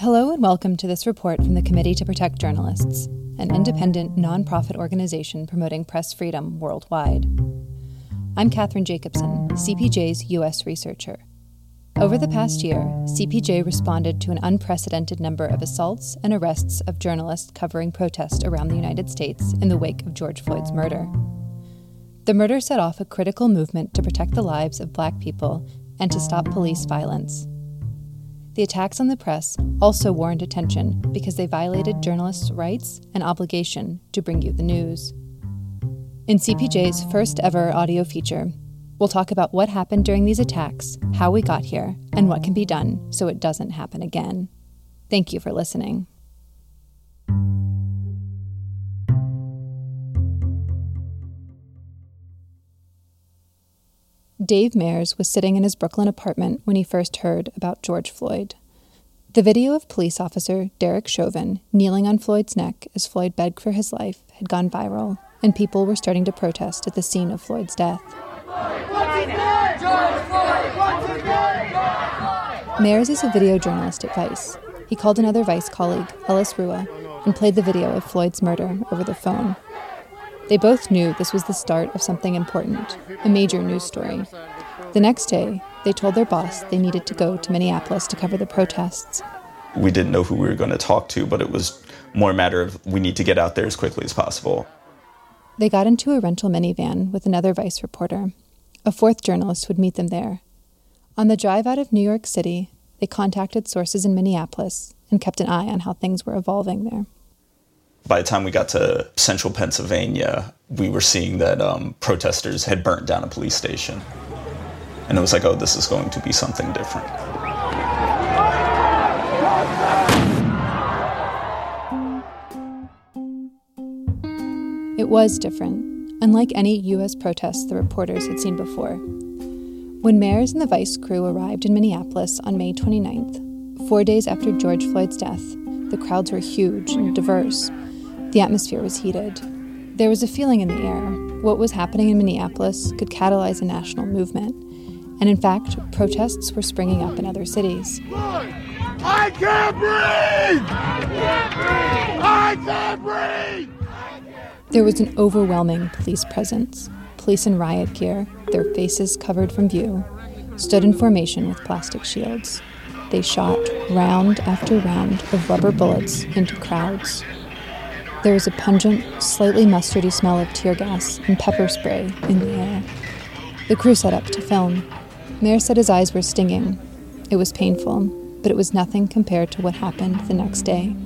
Hello and welcome to this report from the Committee to Protect Journalists, an independent, nonprofit organization promoting press freedom worldwide. I'm Catherine Jacobson, CPJ's U.S. researcher. Over the past year, CPJ responded to an unprecedented number of assaults and arrests of journalists covering protests around the United States in the wake of George Floyd's murder. The murder set off a critical movement to protect the lives of Black people and to stop police violence. The attacks on the press also warranted attention because they violated journalists' rights and obligation to bring you the news. In CPJ's first ever audio feature, we'll talk about what happened during these attacks, how we got here, and what can be done so it doesn't happen again. Thank you for listening. Dave Mayers was sitting in his Brooklyn apartment when he first heard about George Floyd. The video of police officer Derek Chauvin kneeling on Floyd's neck as Floyd begged for his life had gone viral, and people were starting to protest at the scene of Floyd's death. Mayers is a video journalist at Vice. He called another Vice colleague, Ellis Rua, and played the video of Floyd's murder over the phone. They both knew this was the start of something important, a major news story. The next day, they told their boss they needed to go to Minneapolis to cover the protests. We didn't know who we were going to talk to, but it was more a matter of we need to get out there as quickly as possible. They got into a rental minivan with another Vice reporter. A fourth journalist would meet them there. On the drive out of New York City, they contacted sources in Minneapolis and kept an eye on how things were evolving there. By the time we got to central Pennsylvania, we were seeing that protesters had burnt down a police station. And it was like, oh, this is going to be something different. It was different, unlike any U.S. protests the reporters had seen before. When Mayers and the Vice crew arrived in Minneapolis on May 29th, 4 days after George Floyd's death, the crowds were huge and diverse. The atmosphere was heated. There was a feeling in the air. What was happening in Minneapolis could catalyze a national movement. And in fact, protests were springing up in other cities. I can't breathe! I can't breathe! There was an overwhelming police presence. Police in riot gear, their faces covered from view, stood in formation with plastic shields. They shot round after round of rubber bullets into crowds. There was a pungent, slightly mustardy smell of tear gas and pepper spray in the air. The crew set up to film. Mayer said his eyes were stinging. It was painful, but it was nothing compared to what happened the next day.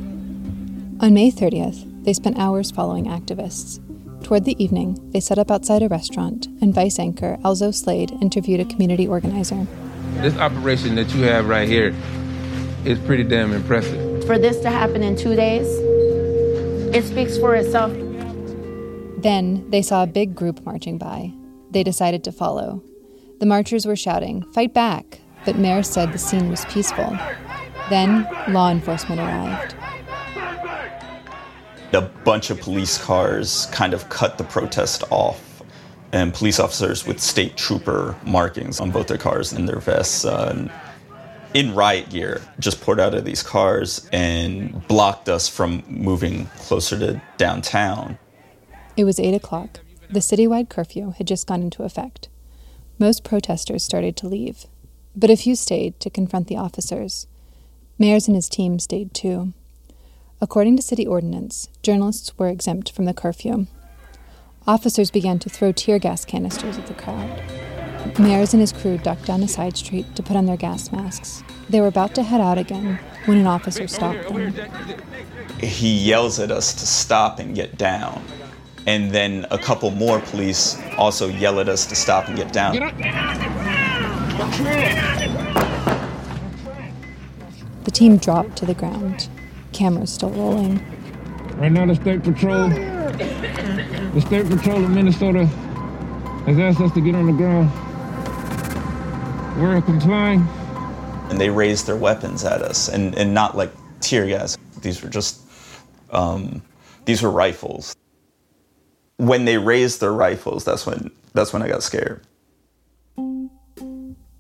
On May 30th, they spent hours following activists. Toward the evening, they set up outside a restaurant, and Vice anchor Alzo Slade interviewed a community organizer. This operation that you have right here is pretty damn impressive. For this to happen in 2 days, it speaks for itself. Then they saw a big group marching by. They decided to follow. The marchers were shouting, "Fight back!" But Mayers said the scene was peaceful. Then law enforcement arrived. A bunch of police cars kind of cut the protest off, and police officers with state trooper markings on both their cars and their vests in riot gear just poured out of these cars and blocked us from moving closer to downtown. It was 8 o'clock. The citywide curfew had just gone into effect. Most protesters started to leave, but a few stayed to confront the officers. Mayers and his team stayed too. According to city ordinance, journalists were exempt from the curfew. Officers began to throw tear gas canisters at the crowd. Mayers and his crew ducked down a side street to put on their gas masks. They were about to head out again when an officer stopped them. He yells at us to stop and get down. And then a couple more police also yell at us to stop and get down. The team dropped to the ground. Cameras still rolling. Right now the State Patrol... The State Patrol of Minnesota has asked us to get on the ground. We're complying. And they raised their weapons at us, and not like tear gas. These were just, these were rifles. When they raised their rifles, that's when I got scared.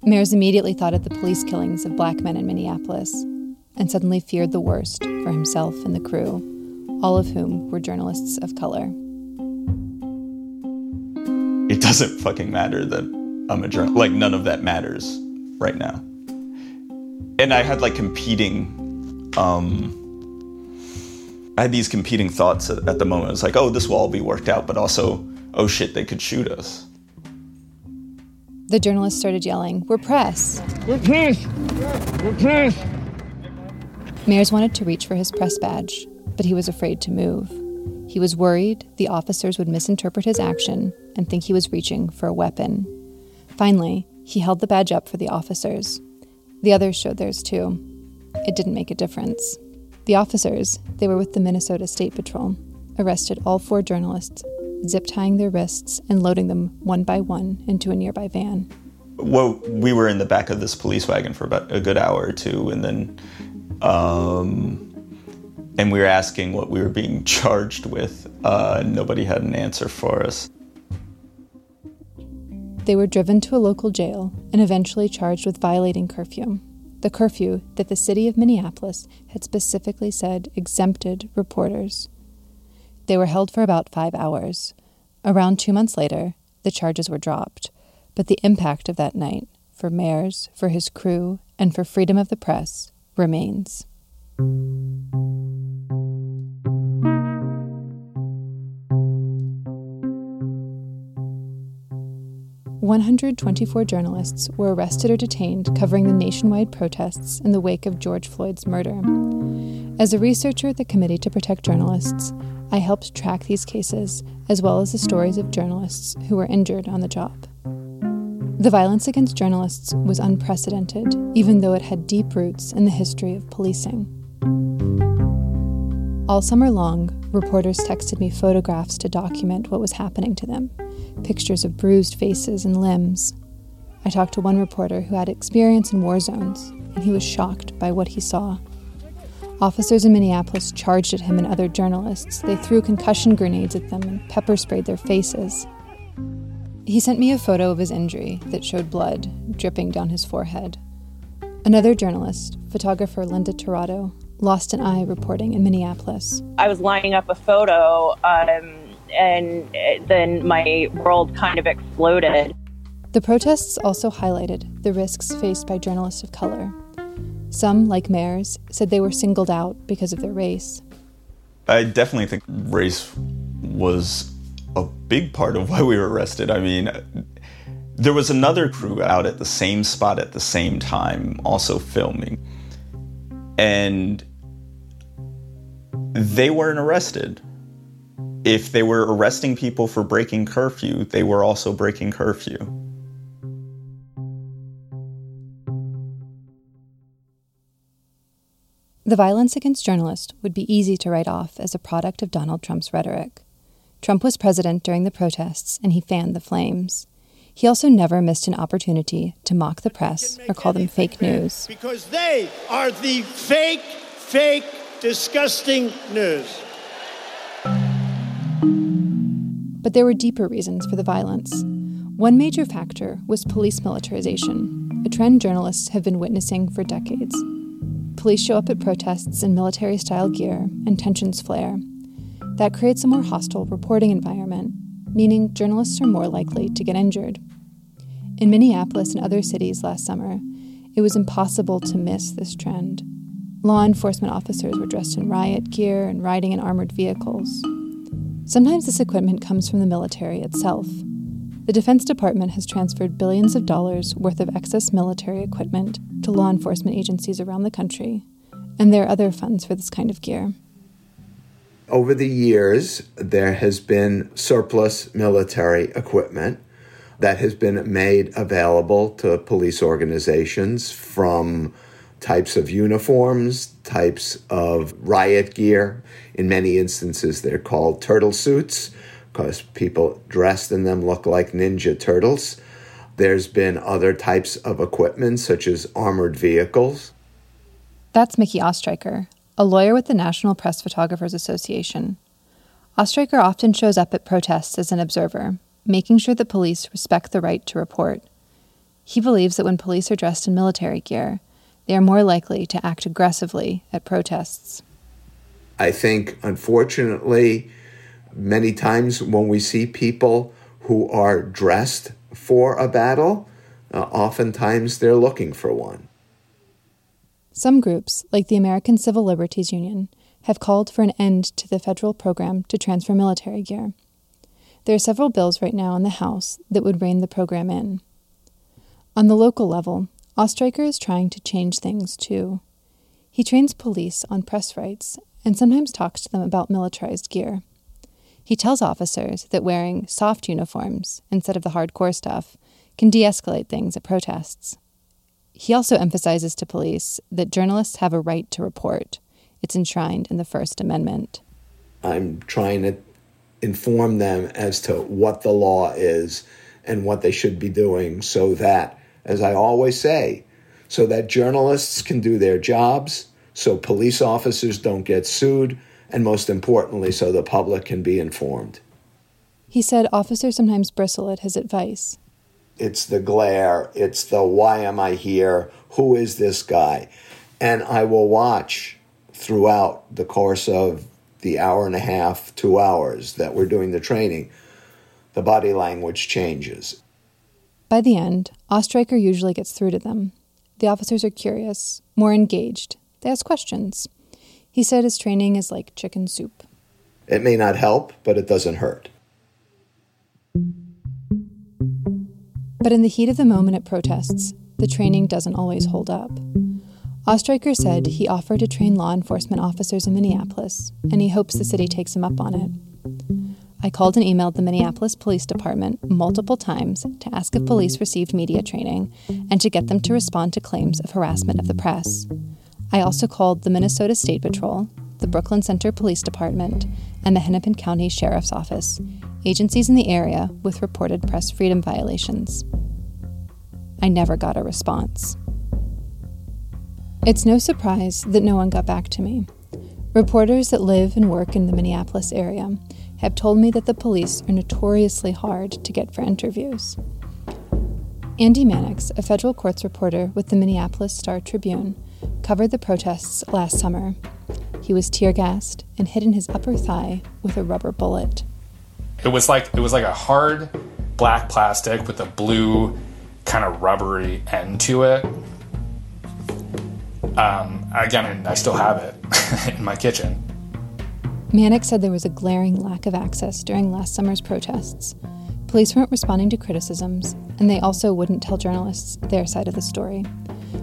Mayers immediately thought of the police killings of Black men in Minneapolis. and suddenly feared the worst for himself and the crew, all of whom were journalists of color. It doesn't fucking matter that I'm a journalist. Like, none of that matters right now. And I had, like, competing... I had these competing thoughts at the moment. It's like, oh, this will all be worked out, but also, oh, shit, they could shoot us. The journalist started yelling, "We're press! We're press! We're press!" Mayers wanted to reach for his press badge, but he was afraid to move. He was worried the officers would misinterpret his action and think he was reaching for a weapon. Finally, he held the badge up for the officers. The others showed theirs too. It didn't make a difference. The officers, they were with the Minnesota State Patrol, arrested all four journalists, zip-tying their wrists and loading them one by one into a nearby van. Well, we were in the back of this police wagon for about a good hour or two, and then and we were asking what we were being charged with. Nobody had an answer for us. They were driven to a local jail and eventually charged with violating curfew, the curfew that the city of Minneapolis had specifically said exempted reporters. They were held for about 5 hours. Around 2 months later, the charges were dropped. But the impact of that night, for Mayers, for his crew, and for freedom of the press, remains. One 124 journalists were arrested or detained covering the nationwide protests in the wake of George Floyd's murder. As a researcher at the Committee to Protect Journalists, I helped track these cases, as well as the stories of journalists who were injured on the job. The violence against journalists was unprecedented, even though it had deep roots in the history of policing. All summer long, reporters texted me photographs to document what was happening to them, pictures of bruised faces and limbs. I talked to one reporter who had experience in war zones, and he was shocked by what he saw. Officers in Minneapolis charged at him and other journalists. They threw concussion grenades at them and pepper sprayed their faces. He sent me a photo of his injury that showed blood dripping down his forehead. Another journalist, photographer Linda Tirado, lost an eye reporting in Minneapolis. I was lining up a photo, and then my world kind of exploded. The protests also highlighted the risks faced by journalists of color. Some, like Mayers, said they were singled out because of their race. I definitely think race was a big part of why we were arrested. I mean, there was another crew out at the same spot at the same time, also filming. And they weren't arrested. If they were arresting people for breaking curfew, they were also breaking curfew. The violence against journalists would be easy to write off as a product of Donald Trump's rhetoric. Trump was president during the protests, and he fanned the flames. He also never missed an opportunity to mock the press or call them fake news. Because they are the fake, disgusting news. But there were deeper reasons for the violence. One major factor was police militarization, a trend journalists have been witnessing for decades. Police show up at protests in military-style gear, and tensions flare. That creates a more hostile reporting environment, meaning journalists are more likely to get injured. In Minneapolis and other cities last summer, it was impossible to miss this trend. Law enforcement officers were dressed in riot gear and riding in armored vehicles. Sometimes this equipment comes from the military itself. The Defense Department has transferred billions of dollars worth of excess military equipment to law enforcement agencies around the country, and there are other funds for this kind of gear. Over the years, there has been surplus military equipment that has been made available to police organizations, from types of uniforms, types of riot gear. In many instances, they're called turtle suits, because people dressed in them look like Ninja Turtles. There's been other types of equipment, such as armored vehicles. That's Mickey Oestreicher, a lawyer with the National Press Photographers Association. Oestreicher often shows up at protests as an observer, making sure that police respect the right to report. He believes that when police are dressed in military gear, they are more likely to act aggressively at protests. I think, unfortunately, many times when we see people who are dressed for a battle, oftentimes they're looking for one. Some groups, like the American Civil Liberties Union, have called for an end to the federal program to transfer military gear. There are several bills right now in the House that would rein the program in. On the local level, Oestreicher is trying to change things, too. He trains police on press rights and sometimes talks to them about militarized gear. He tells officers that wearing soft uniforms instead of the hardcore stuff can de-escalate things at protests. He also emphasizes to police that journalists have a right to report. It's enshrined in the First Amendment. I'm trying to inform them as to what the law is and what they should be doing so that, as I always say, so that journalists can do their jobs, so police officers don't get sued, and most importantly, so the public can be informed. He said officers sometimes bristle at his advice. It's the glare, it's the why am I here, who is this guy? And I will watch throughout the course of the hour and a half, 2 hours that we're doing the training, the body language changes. By the end, Oestreicher usually gets through to them. The officers are curious, more engaged. They ask questions. He said his training is like chicken soup. It may not help, but it doesn't hurt. But in the heat of the moment at protests, the training doesn't always hold up. Oestreicher said he offered to train law enforcement officers in Minneapolis, and he hopes the city takes him up on it. I called and emailed the Minneapolis Police Department multiple times to ask if police received media training and to get them to respond to claims of harassment of the press. I also called the Minnesota State Patrol, the Brooklyn Center Police Department, and the Hennepin County Sheriff's Office, agencies in the area with reported press freedom violations. I never got a response. It's no surprise that no one got back to me. Reporters that live and work in the Minneapolis area have told me that the police are notoriously hard to get for interviews. Andy Mannix, a federal courts reporter with the Minneapolis Star Tribune, covered the protests last summer. He was tear-gassed and hit in his upper thigh with a rubber bullet. It was like a hard black plastic with a blue kind of rubbery end to it. Again, I still have it in my kitchen. Mannix said there was a glaring lack of access during last summer's protests. Police weren't responding to criticisms, and they also wouldn't tell journalists their side of the story.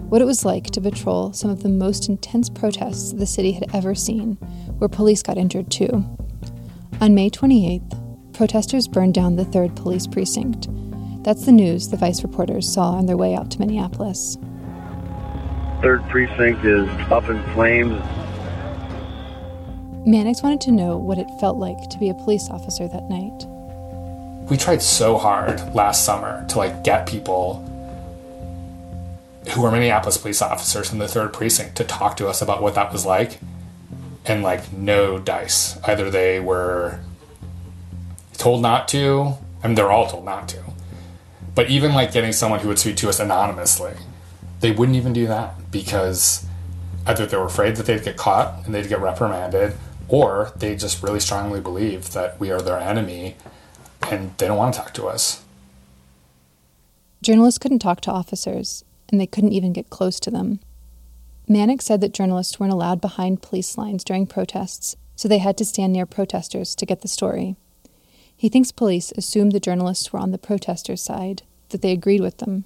What it was like to patrol some of the most intense protests the city had ever seen, where police got injured too. On May 28th, protesters burned down the 3rd Police Precinct. That's the news the Vice reporters saw on their way out to Minneapolis. 3rd Precinct is up in flames. Mannix wanted to know what it felt like to be a police officer that night. We tried so hard last summer to get people who were Minneapolis police officers from the 3rd Precinct to talk to us about what that was like, and no dice. Either they were told not to, they're all told not to, but even getting someone who would speak to us anonymously, they wouldn't even do that because either they were afraid that they'd get caught and they'd get reprimanded, or they just really strongly believe that we are their enemy and they don't want to talk to us. Journalists couldn't talk to officers, and they couldn't even get close to them. Mannix said that journalists weren't allowed behind police lines during protests, so they had to stand near protesters to get the story. He thinks police assumed the journalists were on the protesters' side, that they agreed with them.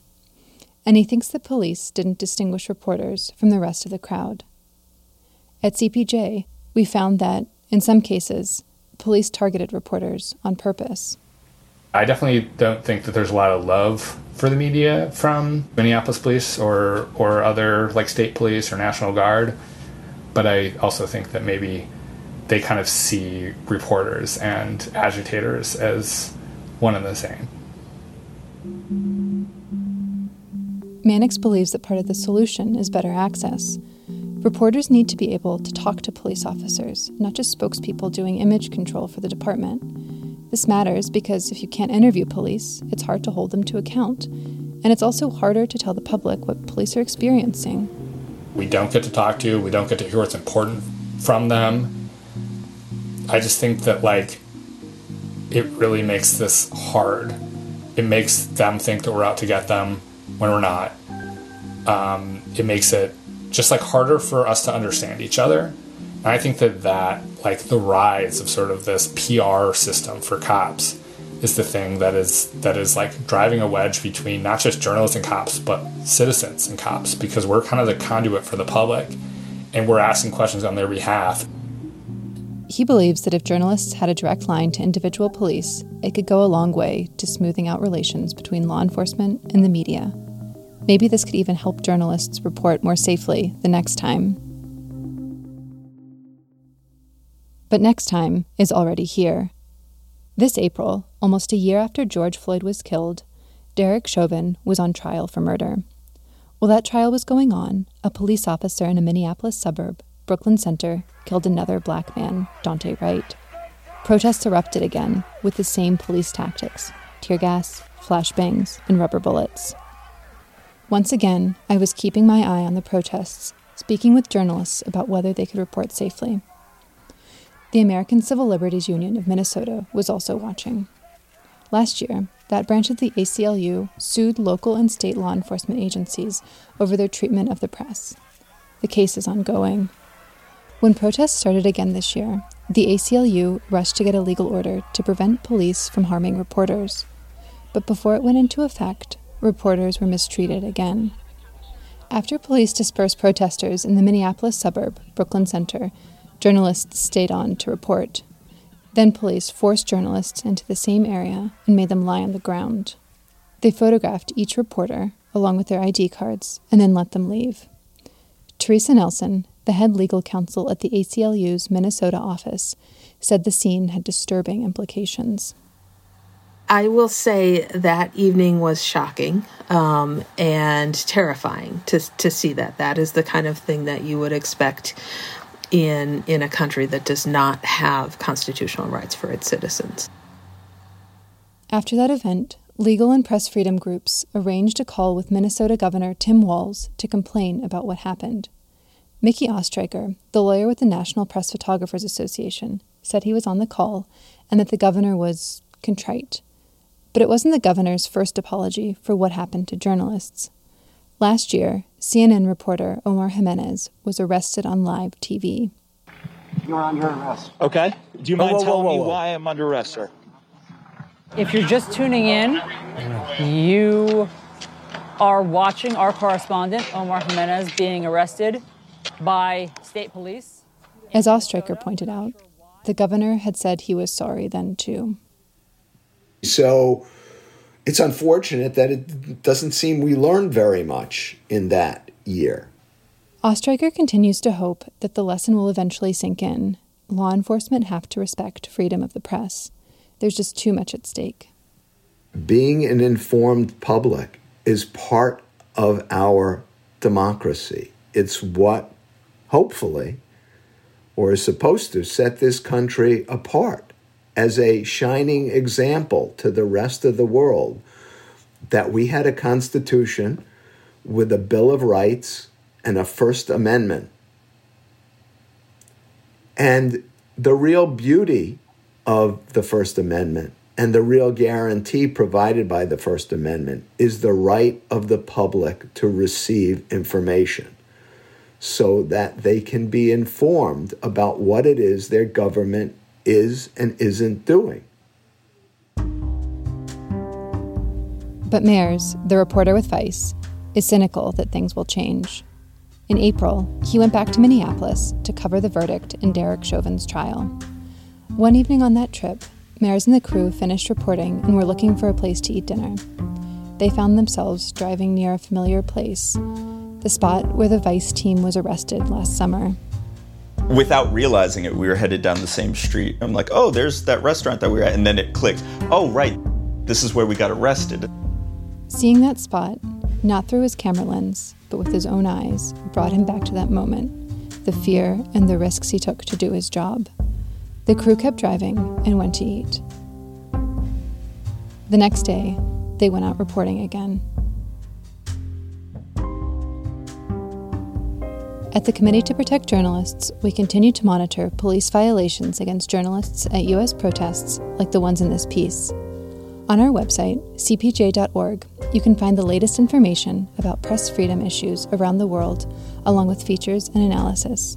And he thinks the police didn't distinguish reporters from the rest of the crowd. At CPJ, we found that, in some cases, police targeted reporters on purpose. I definitely don't think that there's a lot of love for the media from Minneapolis police or other, state police or National Guard, but I also think that maybe they kind of see reporters and agitators as one and the same. Mannix believes that part of the solution is better access. Reporters need to be able to talk to police officers, not just spokespeople doing image control for the department. This matters because if you can't interview police, it's hard to hold them to account. And it's also harder to tell the public what police are experiencing. we don't get to talk to, we don't get to hear what's important from them. I just think that, like, it really makes this hard. It makes them think that we're out to get them when we're not. It makes it just, like, harder for us to understand each other. And I think that like, the rise of sort of this PR system for cops is the thing that is like driving a wedge between not just journalists and cops, but citizens and cops, because we're kind of the conduit for the public and we're asking questions on their behalf. He believes that if journalists had a direct line to individual police, it could go a long way to smoothing out relations between law enforcement and the media. Maybe this could even help journalists report more safely the next time. But next time is already here. This April, almost a year after George Floyd was killed, Derek Chauvin was on trial for murder. While that trial was going on, a police officer in a Minneapolis suburb, Brooklyn Center, killed another black man, Dante Wright. Protests erupted again with the same police tactics: tear gas, flashbangs, and rubber bullets. Once again, I was keeping my eye on the protests, speaking with journalists about whether they could report safely. The American Civil Liberties Union of Minnesota was also watching. Last year, that branch of the ACLU sued local and state law enforcement agencies over their treatment of the press. The case is ongoing. When protests started again this year, the ACLU rushed to get a legal order to prevent police from harming reporters. But before it went into effect, reporters were mistreated again. After police dispersed protesters in the Minneapolis suburb, Brooklyn Center, journalists stayed on to report. Then police forced journalists into the same area and made them lie on the ground. They photographed each reporter, along with their ID cards, and then let them leave. Teresa Nelson, the head legal counsel at the ACLU's Minnesota office, said the scene had disturbing implications. I will say that evening was shocking and terrifying to see that. That is the kind of thing that you would expect in a country that does not have constitutional rights for its citizens. After that event, legal and press freedom groups arranged a call with Minnesota Governor Tim Walz to complain about what happened. Mickey Oestreicher, the lawyer with the National Press Photographers Association, said he was on the call and that the governor was contrite. But it wasn't the governor's first apology for what happened to journalists. Last year, CNN reporter Omar Jimenez was arrested on live TV. You're under arrest. Okay. Do you mind telling me why I'm under arrest, sir? If you're just tuning in, you are watching our correspondent, Omar Jimenez, being arrested by state police. As Oestreicher pointed out, the governor had said he was sorry then, too. So it's unfortunate that it doesn't seem we learned very much in that year. Oestreicher continues to hope that the lesson will eventually sink in. Law enforcement have to respect freedom of the press. There's just too much at stake. Being an informed public is part of our democracy. It's what, hopefully, or is supposed to set this country apart as a shining example to the rest of the world, that we had a Constitution with a Bill of Rights and a First Amendment. And the real beauty of the First Amendment and the real guarantee provided by the First Amendment is the right of the public to receive information so that they can be informed about what it is their government is and isn't doing. But Mayers, the reporter with Vice, is cynical that things will change. In April, he went back to Minneapolis to cover the verdict in Derek Chauvin's trial. One evening on that trip, Mayers and the crew finished reporting and were looking for a place to eat dinner. They found themselves driving near a familiar place, the spot where the Vice team was arrested last summer. Without realizing it, we were headed down the same street. I'm like, oh, there's that restaurant that we were at. And then it clicked. Oh, right. This is where we got arrested. Seeing that spot, not through his camera lens, but with his own eyes, brought him back to that moment, the fear and the risks he took to do his job. The crew kept driving and went to eat. The next day, they went out reporting again. At the Committee to Protect Journalists, we continue to monitor police violations against journalists at U.S. protests like the ones in this piece. On our website, cpj.org, you can find the latest information about press freedom issues around the world, along with features and analysis.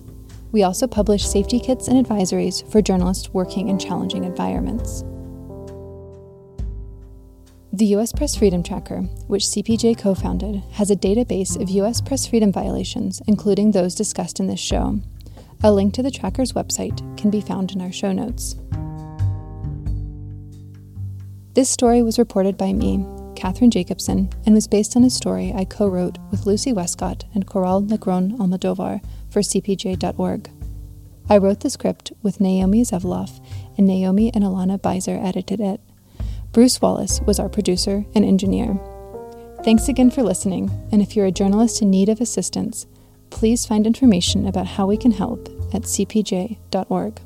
We also publish safety kits and advisories for journalists working in challenging environments. The U.S. Press Freedom Tracker, which CPJ co-founded, has a database of U.S. press freedom violations, including those discussed in this show. A link to the tracker's website can be found in our show notes. This story was reported by me, Catherine Jacobson, and was based on a story I co-wrote with Lucy Westcott and Coral Negron-Almodovar for CPJ.org. I wrote the script with Naomi Zevlov, and Naomi and Alana Beiser edited it. Bruce Wallace was our producer and engineer. Thanks again for listening, and if you're a journalist in need of assistance, please find information about how we can help at cpj.org.